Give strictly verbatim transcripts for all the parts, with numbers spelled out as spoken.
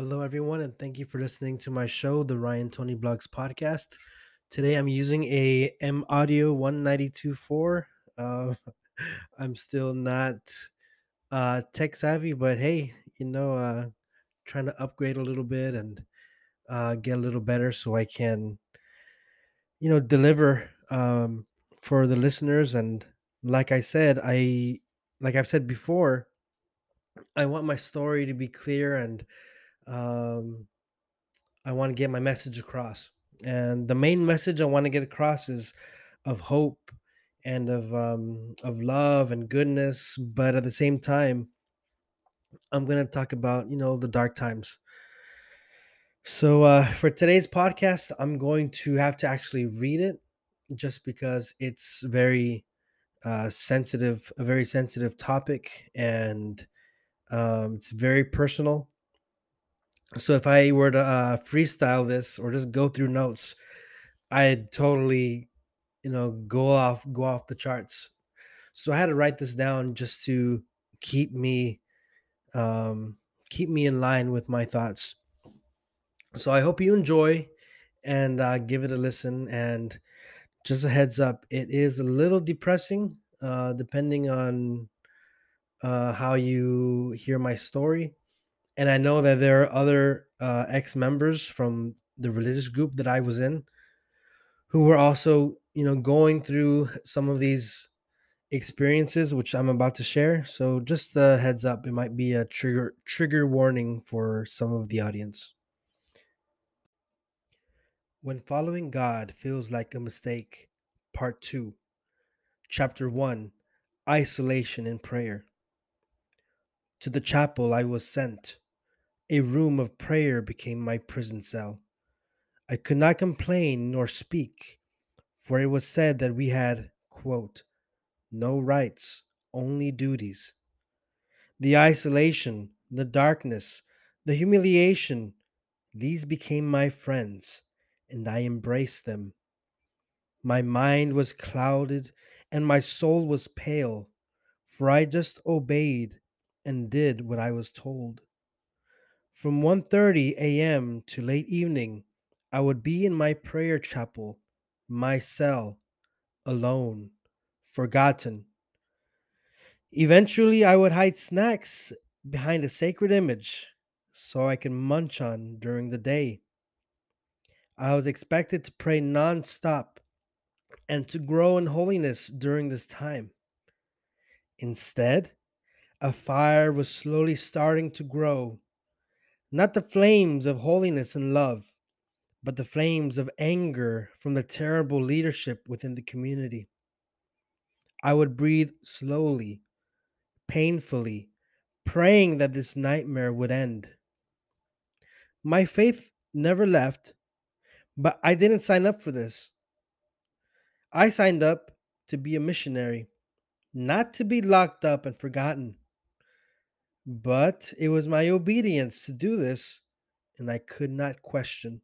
Hello, everyone, and thank you for listening to my show, The Ryan Tony Blogs Podcast. Today, I'm using a M-Audio one ninety-two point four. Uh, I'm still not uh, tech savvy, but hey, you know, uh, trying to upgrade a little bit and uh, get a little better so I can, you know, deliver um, for the listeners. And like I said, I like I've said before, I want my story to be clear and Um, I want to get my message across, and the main message I want to get across is of hope and of um, of love and goodness. But at the same time, I'm going to talk about, you know, the dark times. So uh, for today's podcast, I'm going to have to actually read it, just because it's very uh, sensitive, a very sensitive topic, and um, it's very personal. So if I were to uh, freestyle this or just go through notes, I'd totally, you know, go off, go off the charts. So I had to write this down just to keep me, um, keep me in line with my thoughts. So I hope you enjoy and uh, give it a listen. And just a heads up, it is a little depressing, uh, depending on uh, how you hear my story. And I know that there are other uh, ex-members from the religious group that I was in who were also, you know, going through some of these experiences, which I'm about to share. So just a heads up, it might be a trigger trigger warning for some of the audience. When Following God Feels Like a Mistake, Part two, Chapter one, Isolation in Prayer. To the chapel I was sent. A room of prayer became my prison cell. I could not complain nor speak, for it was said that we had, quote, no rights, only duties. The isolation, the darkness, the humiliation, these became my friends, and I embraced them. My mind was clouded, and my soul was pale, for I just obeyed and did what I was told. From one thirty a.m. to late evening, I would be in my prayer chapel, my cell, alone, forgotten. Eventually, I would hide snacks behind a sacred image so I could munch on during the day. I was expected to pray non-stop and to grow in holiness during this time. Instead, a fire was slowly starting to grow. Not the flames of holiness and love, but the flames of anger from the terrible leadership within the community. I would breathe slowly, painfully, praying that this nightmare would end. My faith never left, but I didn't sign up for this. I signed up to be a missionary, not to be locked up and forgotten. But it was my obedience to do this, and I could not question.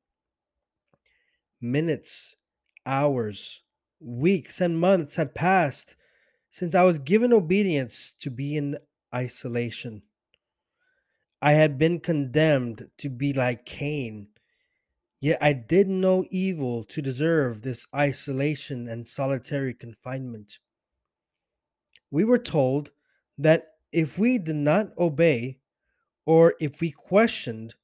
Minutes, hours, weeks, and months had passed since I was given obedience to be in isolation. I had been condemned to be like Cain, yet I did no evil to deserve this isolation and solitary confinement. We were told that if we did not obey, or if we questioned,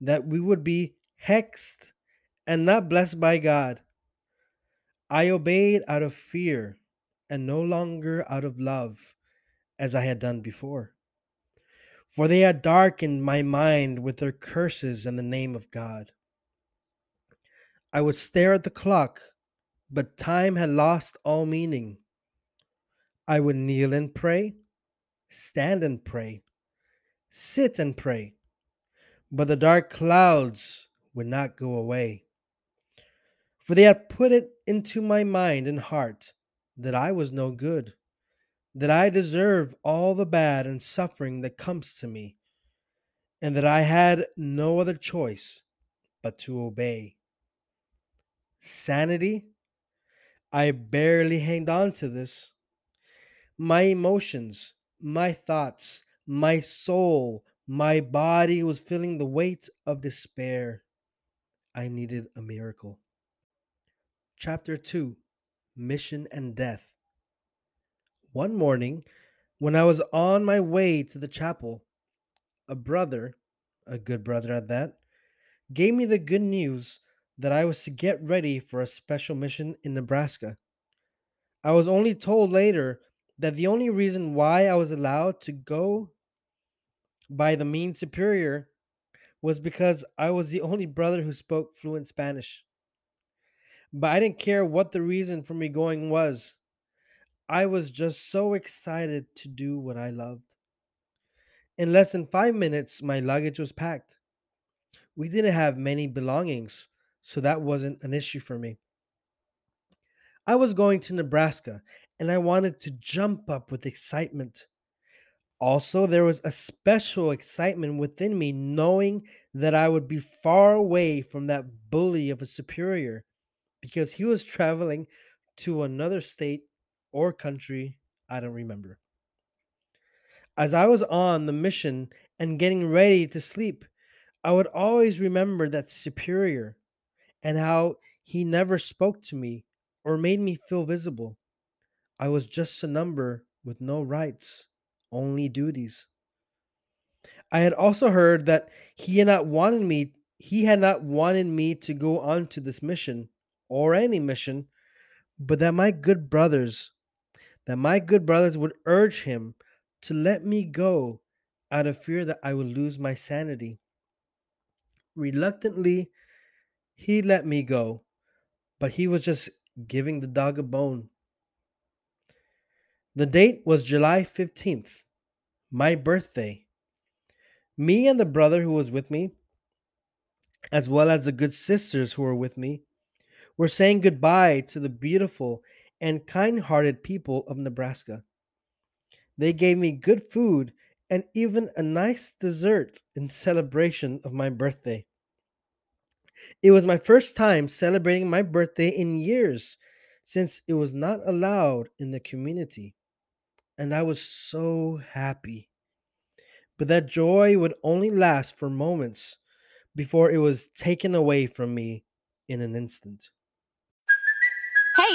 that we would be hexed and not blessed by God. I obeyed out of fear and no longer out of love, as I had done before. For they had darkened my mind with their curses in the name of God. I would stare at the clock, but time had lost all meaning. I would kneel and pray, stand and pray, sit and pray, but the dark clouds would not go away. For they had put it into my mind and heart that I was no good, that I deserve all the bad and suffering that comes to me, and that I had no other choice but to obey. Sanity? I barely hanged on to this. My emotions, my thoughts, my soul, My body was feeling the weight of despair. I needed a miracle. Chapter two, Mission and Death. One morning, when I was on my way to the chapel, a brother, a good brother at that, gave me the good news that I was to get ready for a special mission in Nebraska. I was only told later that the only reason why I was allowed to go by the mean superior was because I was the only brother who spoke fluent Spanish. But I didn't care what the reason for me going was. I was just so excited to do what I loved. In less than five minutes, my luggage was packed. We didn't have many belongings, so that wasn't an issue for me. I was going to Nebraska, and I wanted to jump up with excitement. Also, there was a special excitement within me knowing that I would be far away from that bully of a superior because he was traveling to another state or country, I don't remember. As I was on the mission and getting ready to sleep, I would always remember that superior and how he never spoke to me or made me feel visible. I was just a number with no rights. Only duties. I had also heard that he had not wanted me he had not wanted me to go on to this mission or any mission, but that my good brothers that my good brothers would urge him to let me go out of fear that I would lose my sanity. Reluctantly, he let me go, but he was just giving the dog a bone. The date was July fifteenth, my birthday. Me and the brother who was with me, as well as the good sisters who were with me, were saying goodbye to the beautiful and kind-hearted people of Nebraska. They gave me good food and even a nice dessert in celebration of my birthday. It was my first time celebrating my birthday in years, since it was not allowed in the community. And I was so happy. But that joy would only last for moments before it was taken away from me in an instant. Hey,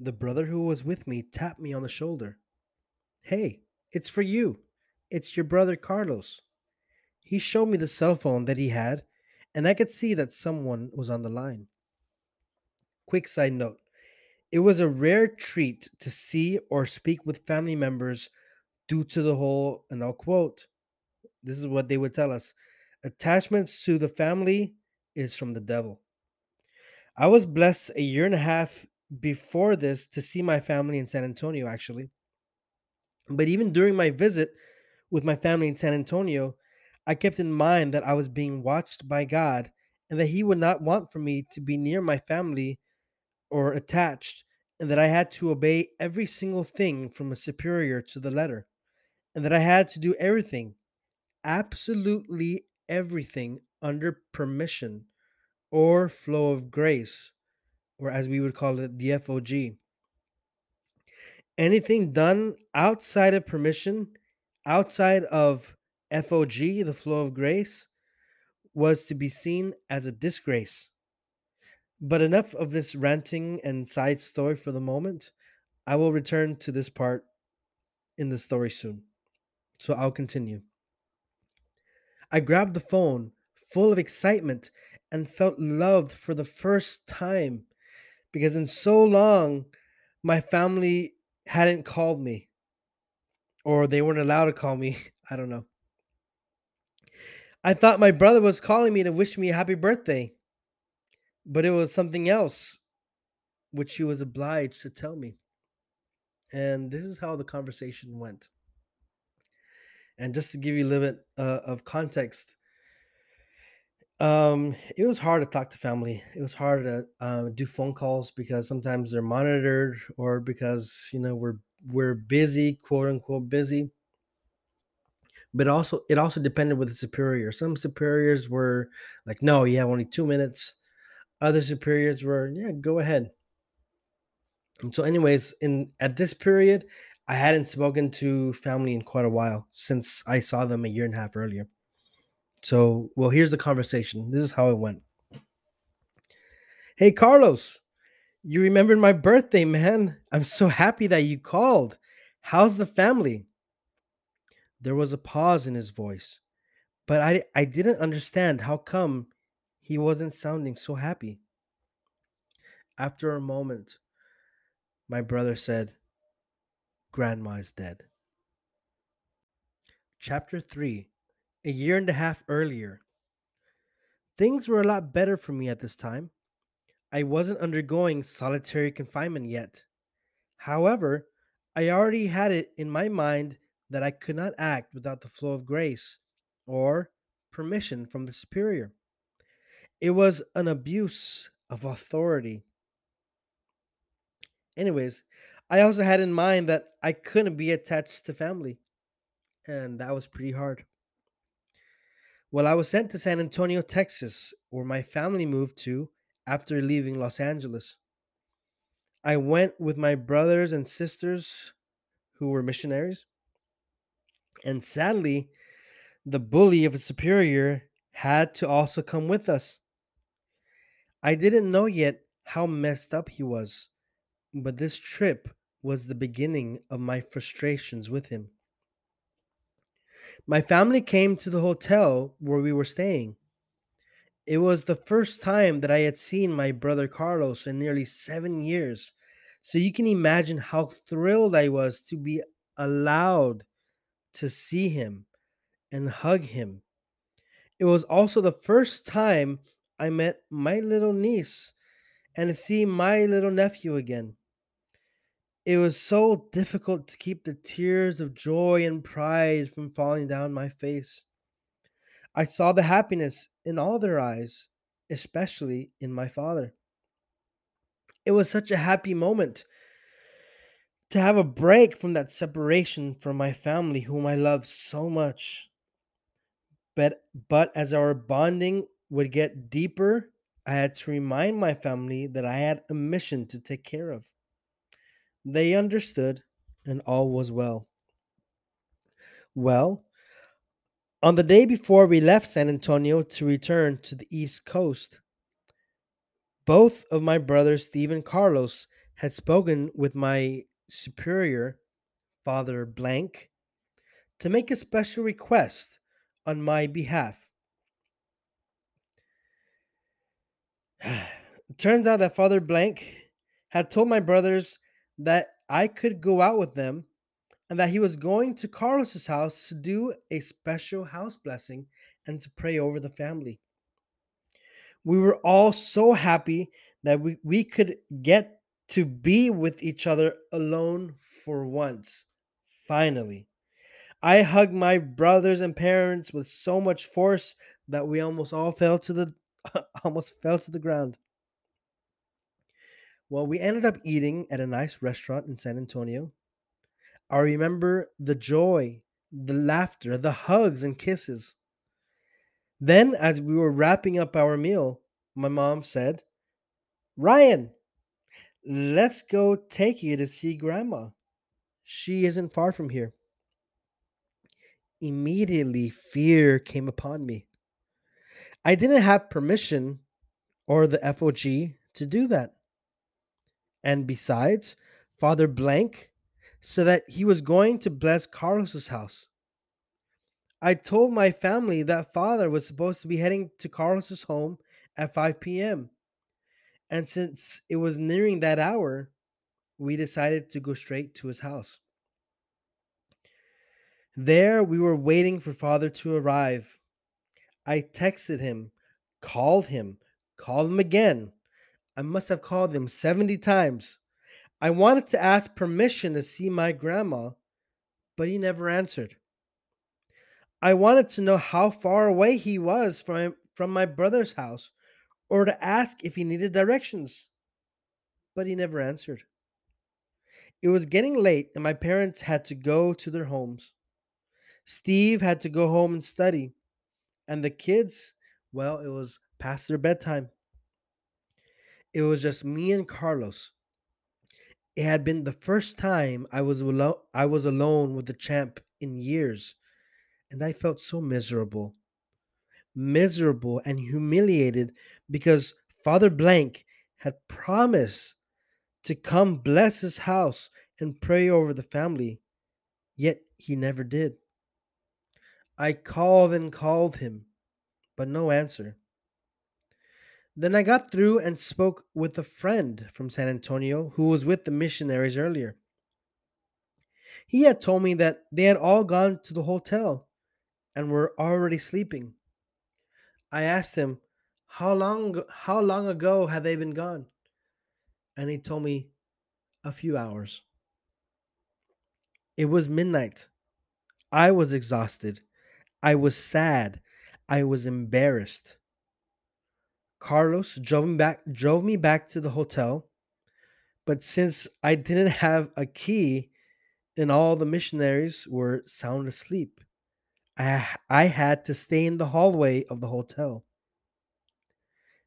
The brother who was with me tapped me on the shoulder. Hey, it's for you. It's your brother Carlos. He showed me the cell phone that he had, and I could see that someone was on the line. Quick side note. It was a rare treat to see or speak with family members due to the whole, and I'll quote, this is what they would tell us, attachments to the family is from the devil. I was blessed a year and a half before this to see my family in San Antonio, actually. But even during my visit with my family in San Antonio, I kept in mind that I was being watched by God and that he would not want for me to be near my family or attached, and that I had to obey every single thing from a superior to the letter, and that I had to do everything, absolutely everything, under permission or flow of grace, or as we would call it, the F O G. Anything done outside of permission, outside of F O G, the flow of grace, was to be seen as a disgrace. But enough of this ranting and side story for the moment. I will return to this part in the story soon. So I'll continue. I grabbed the phone, full of excitement, and felt loved for the first time. Because in so long, my family hadn't called me. Or they weren't allowed to call me. I don't know. I thought my brother was calling me to wish me a happy birthday. But it was something else, which he was obliged to tell me. And this is how the conversation went. And just to give you a little bit uh, of context, Um, it was hard to talk to family. It was hard to uh, do phone calls because sometimes they're monitored, or because, you know, we're we're busy, quote unquote busy. But also, it also depended with the superior. Some superiors were like, "No, you have only two minutes." Other superiors were, "Yeah, go ahead." And so, anyways, in at this period, I hadn't spoken to family in quite a while since I saw them a year and a half earlier. So, well, here's the conversation. This is how it went. "Hey, Carlos, you remembered my birthday, man. I'm so happy that you called. How's the family?" There was a pause in his voice, but I, I didn't understand how come he wasn't sounding so happy. After a moment, my brother said, "Grandma is dead." Chapter three. A year and a half earlier. Things were a lot better for me at this time. I wasn't undergoing solitary confinement yet. However, I already had it in my mind that I could not act without the flow of grace or permission from the superior. It was an abuse of authority. Anyways, I also had in mind that I couldn't be attached to family, and that was pretty hard. Well, I was sent to San Antonio, Texas, where my family moved to after leaving Los Angeles. I went with my brothers and sisters who were missionaries. And sadly, the bully of a superior had to also come with us. I didn't know yet how messed up he was, but this trip was the beginning of my frustrations with him. My family came to the hotel where we were staying. It was the first time that I had seen my brother Carlos in nearly seven years. So you can imagine how thrilled I was to be allowed to see him and hug him. It was also the first time I met my little niece and to see my little nephew again. It was so difficult to keep the tears of joy and pride from falling down my face. I saw the happiness in all their eyes, especially in my father. It was such a happy moment to have a break from that separation from my family, whom I loved so much. But, but as our bonding would get deeper, I had to remind my family that I had a mission to take care of. They understood, and all was well. Well, on the day before we left San Antonio to return to the East Coast, both of my brothers, Stephen and Carlos, had spoken with my superior, Father Blank, to make a special request on my behalf. It turns out that Father Blank had told my brothers that I could go out with them, and that he was going to Carlos's house to do a special house blessing and to pray over the family. We were all so happy that we, we could get to be with each other alone for once, finally. I hugged my brothers and parents with so much force that we almost all fell to the almost fell to the ground. Well, we ended up eating at a nice restaurant in San Antonio. I remember the joy, the laughter, the hugs and kisses. Then, as we were wrapping up our meal, my mom said, "Ryan, let's go take you to see Grandma. She isn't far from here." Immediately, fear came upon me. I didn't have permission or the F O G to do that. And besides, Father Blank said that he was going to bless Carlos's house. I told my family that Father was supposed to be heading to Carlos's home at five p.m. And since it was nearing that hour, we decided to go straight to his house. There, we were waiting for Father to arrive. I texted him, called him, called him again. I must have called them seventy times. I wanted to ask permission to see my grandma, but he never answered. I wanted to know how far away he was from from my brother's house or to ask if he needed directions, but he never answered. It was getting late and my parents had to go to their homes. Steve had to go home and study, and the kids, well, it was past their bedtime. It was just me and Carlos. It had been the first time I was alo- I was alone with the champ in years, and I felt so miserable. Miserable and humiliated because Father Blank had promised to come bless his house and pray over the family, yet he never did. I called and called him, but no answer. Then I got through and spoke with a friend from San Antonio who was with the missionaries earlier. He had told me that they had all gone to the hotel and were already sleeping. I asked him, how long, how long ago had they been gone? And he told me a few hours. It was midnight. I was exhausted. I was sad. I was embarrassed. Carlos drove me back, drove me back to the hotel, but since I didn't have a key and all the missionaries were sound asleep, I, I had to stay in the hallway of the hotel.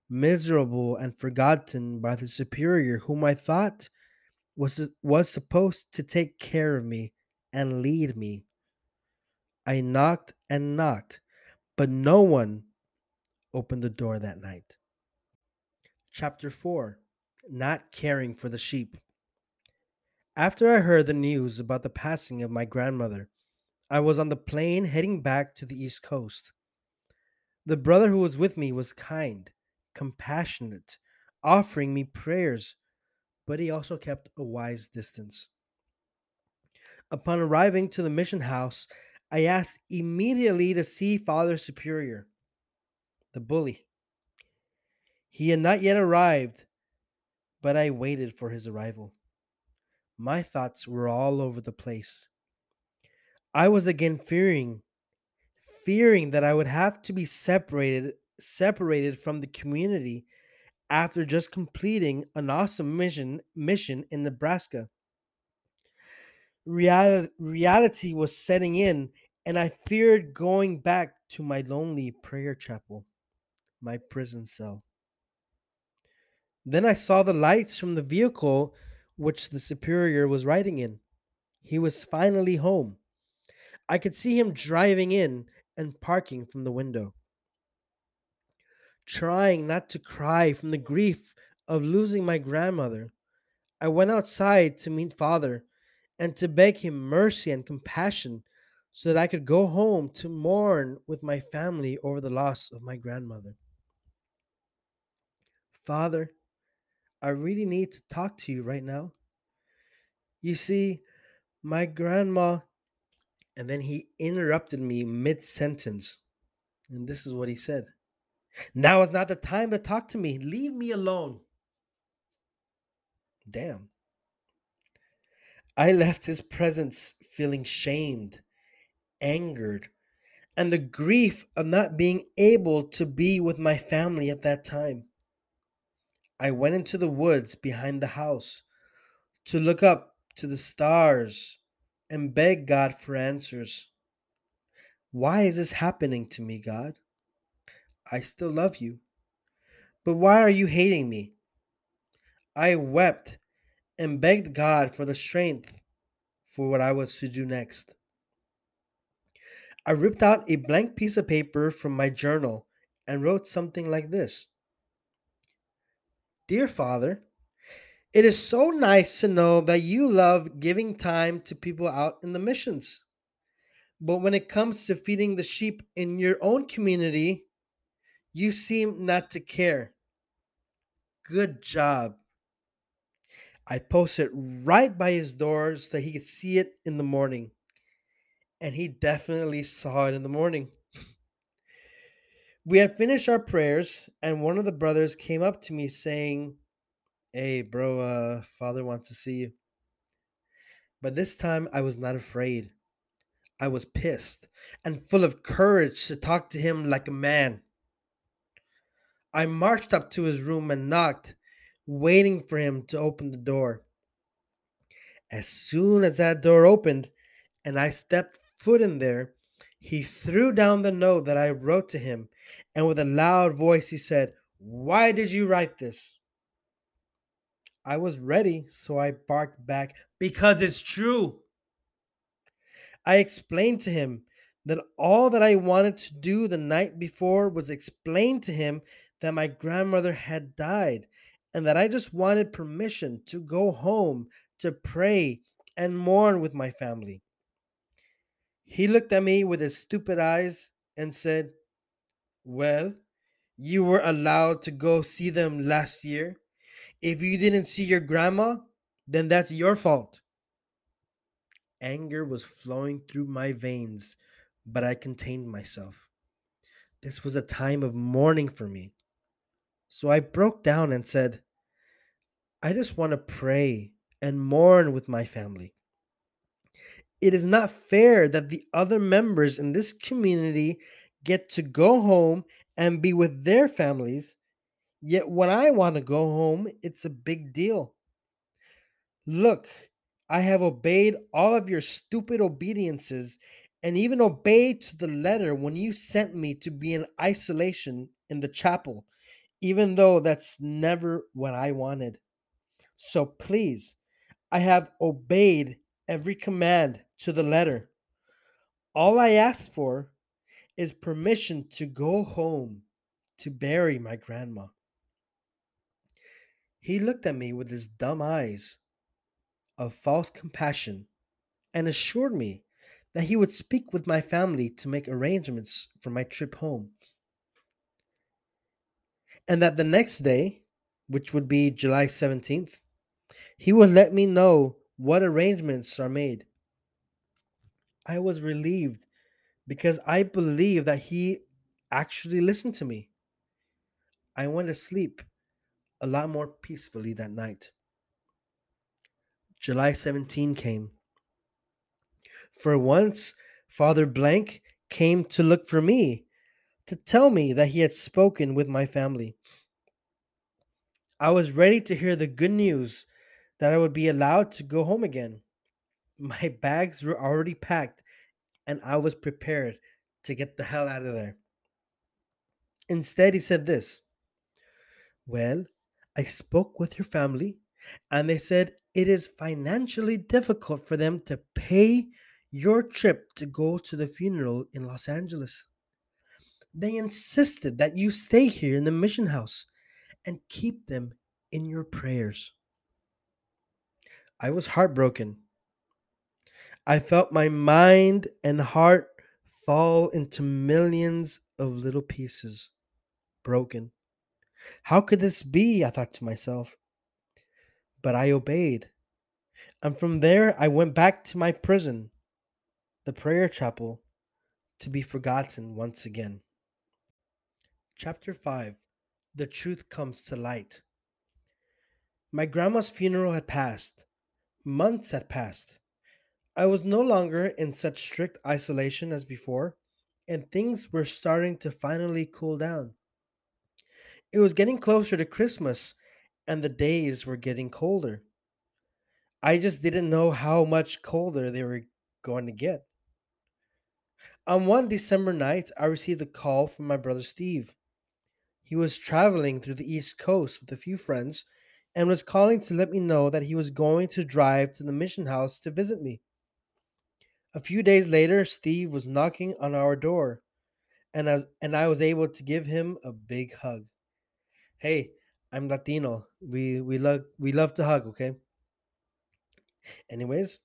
Miserable and forgotten by the superior whom I thought was, was supposed to take care of me and lead me. I knocked and knocked, but no one opened the door that night. Chapter four. Not caring for the sheep. After I heard the news about the passing of my grandmother, I was on the plane heading back to the East Coast. The brother who was with me was kind, compassionate, offering me prayers, but he also kept a wise distance. Upon arriving to the mission house, I asked immediately to see Father Superior, the bully. He had not yet arrived, but I waited for his arrival. My thoughts were all over the place. I was again fearing, fearing that I would have to be separated, separated from the community after just completing an awesome mission, mission in Nebraska. Real, reality was setting in, and I feared going back to my lonely prayer chapel, my prison cell. Then I saw the lights from the vehicle which the superior was riding in. He was finally home. I could see him driving in and parking from the window. Trying not to cry from the grief of losing my grandmother, I went outside to meet Father and to beg him mercy and compassion so that I could go home to mourn with my family over the loss of my grandmother. Father, I really need to talk to you right now. You see, my grandma... And then he interrupted me mid-sentence. And this is what he said. Now is not the time to talk to me. Leave me alone. Damn. I left his presence feeling shamed, angered, and the grief of not being able to be with my family at that time. I went into the woods behind the house to look up to the stars and beg God for answers. Why is this happening to me, God? I still love you, but why are you hating me? I wept and begged God for the strength for what I was to do next. I ripped out a blank piece of paper from my journal and wrote something like this. Dear Father, it is so nice to know that you love giving time to people out in the missions. But when it comes to feeding the sheep in your own community, you seem not to care. Good job. I posted it right by his door so that he could see it in the morning. And he definitely saw it in the morning. We had finished our prayers, and one of the brothers came up to me saying, hey, bro, uh, Father wants to see you. But this time I was not afraid. I was pissed and full of courage to talk to him like a man. I marched up to his room and knocked, waiting for him to open the door. As soon as that door opened and I stepped foot in there, he threw down the note that I wrote to him, and with a loud voice he said, "Why did you write this?" I was ready, so I barked back, "Because it's true." I explained to him that all that I wanted to do the night before was explain to him that my grandmother had died and that I just wanted permission to go home to pray and mourn with my family. He looked at me with his stupid eyes and said, "Well, you were allowed to go see them last year. If you didn't see your grandma, then that's your fault." Anger was flowing through my veins, but I contained myself. This was a time of mourning for me. So I broke down and said, "I just want to pray and mourn with my family. It is not fair that the other members in this community get to go home and be with their families, yet when I want to go home, it's a big deal. Look, I have obeyed all of your stupid obediences and even obeyed to the letter when you sent me to be in isolation in the chapel, even though that's never what I wanted. So please, I have obeyed every command to the letter. All I ask for is permission to go home to bury my grandma." He looked at me with his dumb eyes of false compassion and assured me that he would speak with my family to make arrangements for my trip home, and that the next day, which would be July seventeenth, he would let me know what arrangements are made. I was relieved because I believed that he actually listened to me. I went to sleep a lot more peacefully that night. July seventeenth came. For once, Father Blank came to look for me, to tell me that he had spoken with my family. I was ready to hear the good news that I would be allowed to go home again. My bags were already packed, and I was prepared to get the hell out of there. Instead, he said this, "Well, I spoke with your family, and they said it is financially difficult for them to pay your trip to go to the funeral in Los Angeles. They insisted that you stay here in the mission house and keep them in your prayers." I was heartbroken. I felt my mind and heart fall into millions of little pieces, broken. How could this be? I thought to myself. But I obeyed. And from there, I went back to my prison, the prayer chapel, to be forgotten once again. Chapter five. The Truth Comes to Light. My grandma's funeral had passed. Months had passed. I was no longer in such strict isolation as before, and things were starting to finally cool down. It was getting closer to Christmas, and the days were getting colder. I just didn't know how much colder they were going to get. On one December night, I received a call from my brother Steve. He was traveling through the East Coast with a few friends, and was calling to let me know that he was going to drive to the mission house to visit me. A few days later, Steve was knocking on our door, and as and I was able to give him a big hug. "Hey, I'm Latino. We we love we love to hug, okay?" Anyways,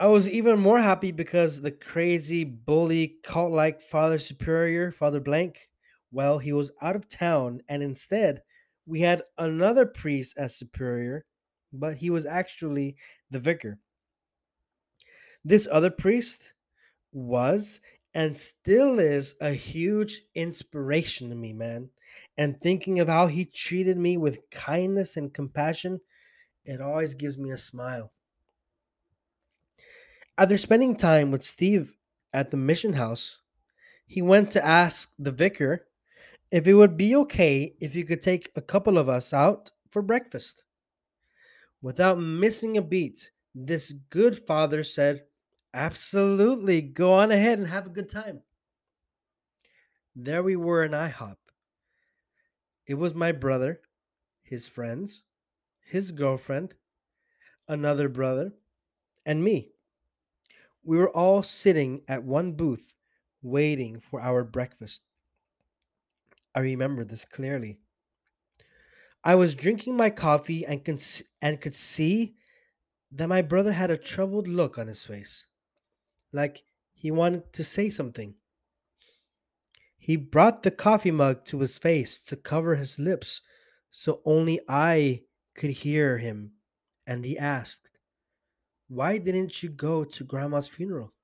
I was even more happy because the crazy bully cult-like Father Superior, Father Blank, well, he was out of town, and instead we had another priest as superior, but he was actually the vicar. This other priest was and still is a huge inspiration to me, man. And thinking of how he treated me with kindness and compassion, it always gives me a smile. After spending time with Steve at the mission house, he went to ask the vicar if it would be okay if you could take a couple of us out for breakfast. Without missing a beat, this good father said, absolutely, go on ahead and have a good time. There we were in IHOP. It was my brother, his friends, his girlfriend, another brother, and me. We were all sitting at one booth waiting for our breakfast. I remember this clearly. I was drinking my coffee and, cons- and could see that my brother had a troubled look on his face, like he wanted to say something. He brought the coffee mug to his face to cover his lips so only I could hear him, and he asked, "Why didn't you go to Grandma's funeral?"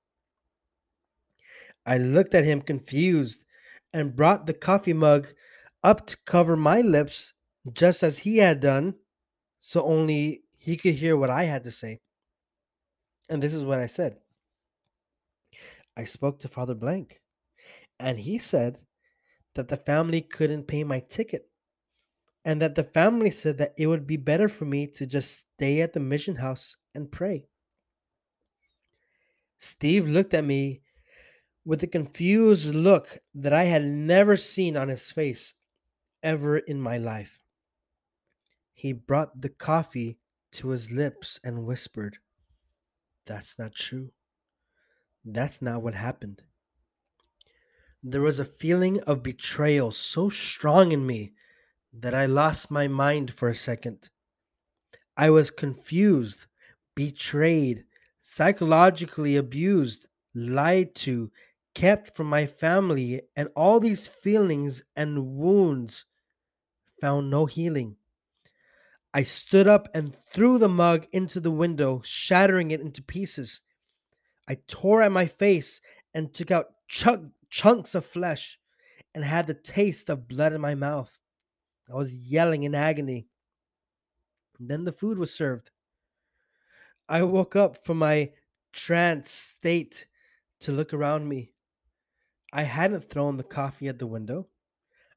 I looked at him confused and brought the coffee mug up to cover my lips just as he had done, so only he could hear what I had to say. And this is what I said. I spoke to Father Blank, and he said that the family couldn't pay my ticket, and that the family said that it would be better for me to just stay at the mission house and pray. Steve looked at me with a confused look that I had never seen on his face ever in my life. He brought the coffee to his lips and whispered, "That's not true. That's not what happened." There was a feeling of betrayal so strong in me that I lost my mind for a second. I was confused, betrayed, psychologically abused, lied to, kept from my family, and all these feelings and wounds found no healing. I stood up and threw the mug into the window, shattering it into pieces. I tore at my face and took out chug- chunks of flesh and had the taste of blood in my mouth. I was yelling in agony. And then the food was served. I woke up from my trance state to look around me. I hadn't thrown the coffee at the window.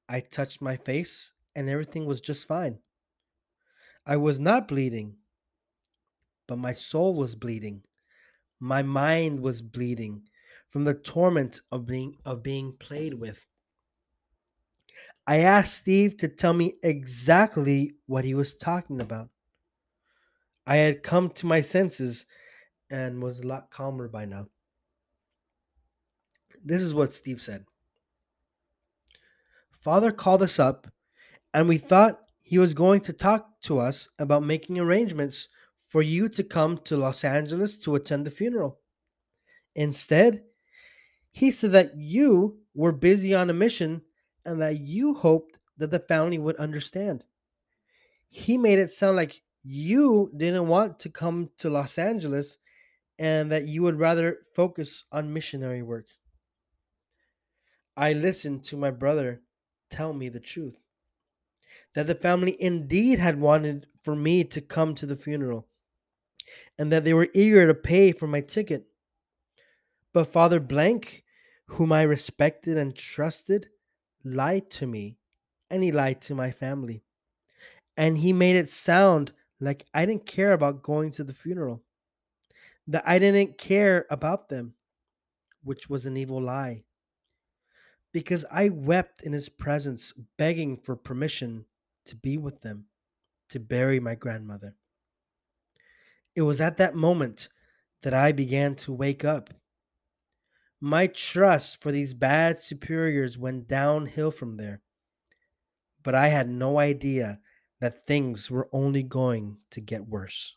I touched my face and everything was just fine. I was not bleeding, but my soul was bleeding. My mind was bleeding from the torment of being of being played with. I asked Steve to tell me exactly what he was talking about. I had come to my senses and was a lot calmer by now. This is what Steve said. Father called us up, and we thought he was going to talk to us about making arrangements for you to come to Los Angeles to attend the funeral. Instead, he said that you were busy on a mission and that you hoped that the family would understand. He made it sound like you didn't want to come to Los Angeles and that you would rather focus on missionary work. I listened to my brother tell me the truth, that the family indeed had wanted for me to come to the funeral and that they were eager to pay for my ticket. But Father Blank, whom I respected and trusted, lied to me, and he lied to my family, and he made it sound like I didn't care about going to the funeral, that I didn't care about them, which was an evil lie, because I wept in his presence, begging for permission to be with them, to bury my grandmother. It was at that moment that I began to wake up. My trust for these bad superiors went downhill from there. But I had no idea that things were only going to get worse.